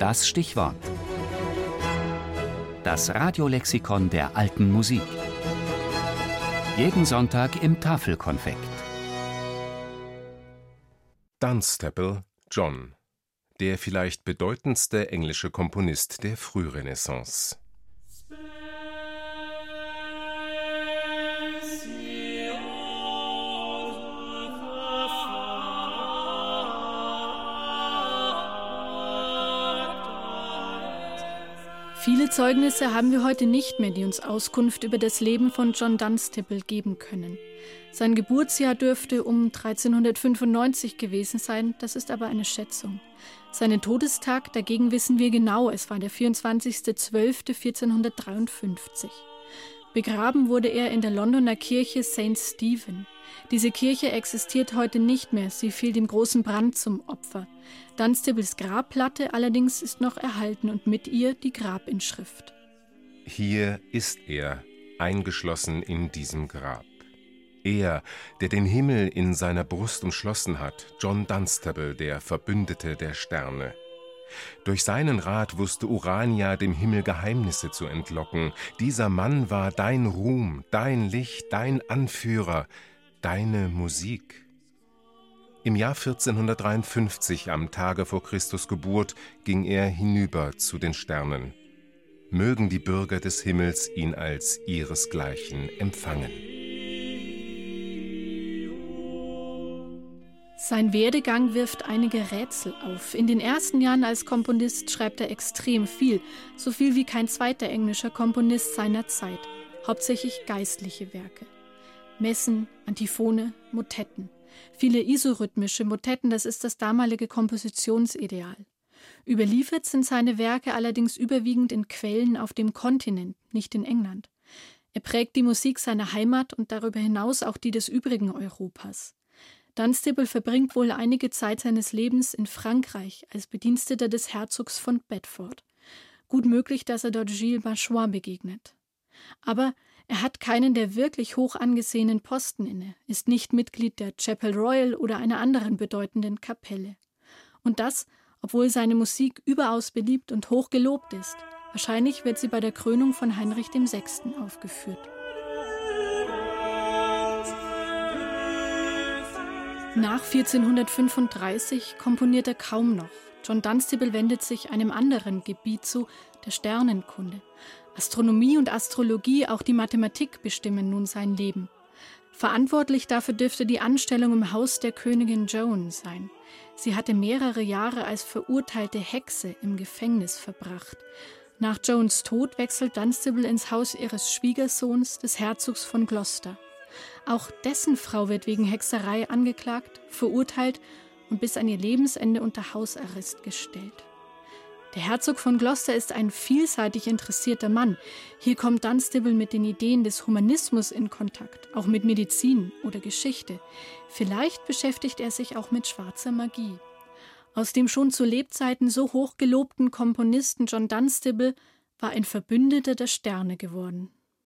das Stichwort. Das Radiolexikon der alten Musik. Jeden Sonntag im Tafelkonfekt. Dunstaple, John. Der vielleicht bedeutendste englische Komponist der Frührenaissance. Viele Zeugnisse haben wir heute nicht mehr, die uns Auskunft über das Leben von John Dunstaple geben können. Sein Geburtsjahr dürfte um 1395 gewesen sein, das ist aber eine Schätzung. Seinen Todestag dagegen wissen wir genau, es war der 24.12.1453. Begraben wurde er in der Londoner Kirche St. Stephen. Diese Kirche existiert heute nicht mehr, sie fiel dem großen Brand zum Opfer. Dunstaples Grabplatte allerdings ist noch erhalten und mit ihr die Grabinschrift. Hier ist er, eingeschlossen in diesem Grab. Er, der den Himmel in seiner Brust umschlossen hat, John Dunstaple, der Verbündete der Sterne. Durch seinen Rat wusste Urania dem Himmel Geheimnisse zu entlocken. Dieser Mann war dein Ruhm, dein Licht, dein Anführer, deine Musik. Im Jahr 1453, am Tage vor Christus Geburt, ging er hinüber zu den Sternen. Mögen die Bürger des Himmels ihn als ihresgleichen empfangen. Sein Werdegang wirft einige Rätsel auf. In den ersten Jahren als Komponist schreibt er extrem viel, so viel wie kein zweiter englischer Komponist seiner Zeit, hauptsächlich geistliche Werke. Messen, Antiphone, Motetten. Viele isorhythmische Motetten, das ist das damalige Kompositionsideal. Überliefert sind seine Werke allerdings überwiegend in Quellen auf dem Kontinent, nicht in England. Er prägt die Musik seiner Heimat und darüber hinaus auch die des übrigen Europas. Dunstaple verbringt wohl einige Zeit seines Lebens in Frankreich als Bediensteter des Herzogs von Bedford. Gut möglich, dass er dort Gilles Binchois begegnet. Aber er hat keinen der wirklich hoch angesehenen Posten inne, ist nicht Mitglied der Chapel Royal oder einer anderen bedeutenden Kapelle. Und das, obwohl seine Musik überaus beliebt und hoch gelobt ist. Wahrscheinlich wird sie bei der Krönung von Heinrich VI. Aufgeführt. Nach 1435 komponiert er kaum noch. John Dunstaple wendet sich einem anderen Gebiet zu, der Sternenkunde. Astronomie und Astrologie, auch die Mathematik bestimmen nun sein Leben. Verantwortlich dafür dürfte die Anstellung im Haus der Königin Joan sein. Sie hatte mehrere Jahre als verurteilte Hexe im Gefängnis verbracht. Nach Joans Tod wechselt Dunstaple ins Haus ihres Schwiegersohns, des Herzogs von Gloucester. Auch dessen Frau wird wegen Hexerei angeklagt, verurteilt und bis an ihr Lebensende unter Hausarrest gestellt. Der Herzog von Gloucester ist ein vielseitig interessierter Mann. Hier kommt Dunstaple mit den Ideen des Humanismus in Kontakt, auch mit Medizin oder Geschichte. Vielleicht beschäftigt er sich auch mit schwarzer Magie. Aus dem schon zu Lebzeiten so hoch gelobten Komponisten John Dunstaple war ein Verbündeter der Sterne geworden.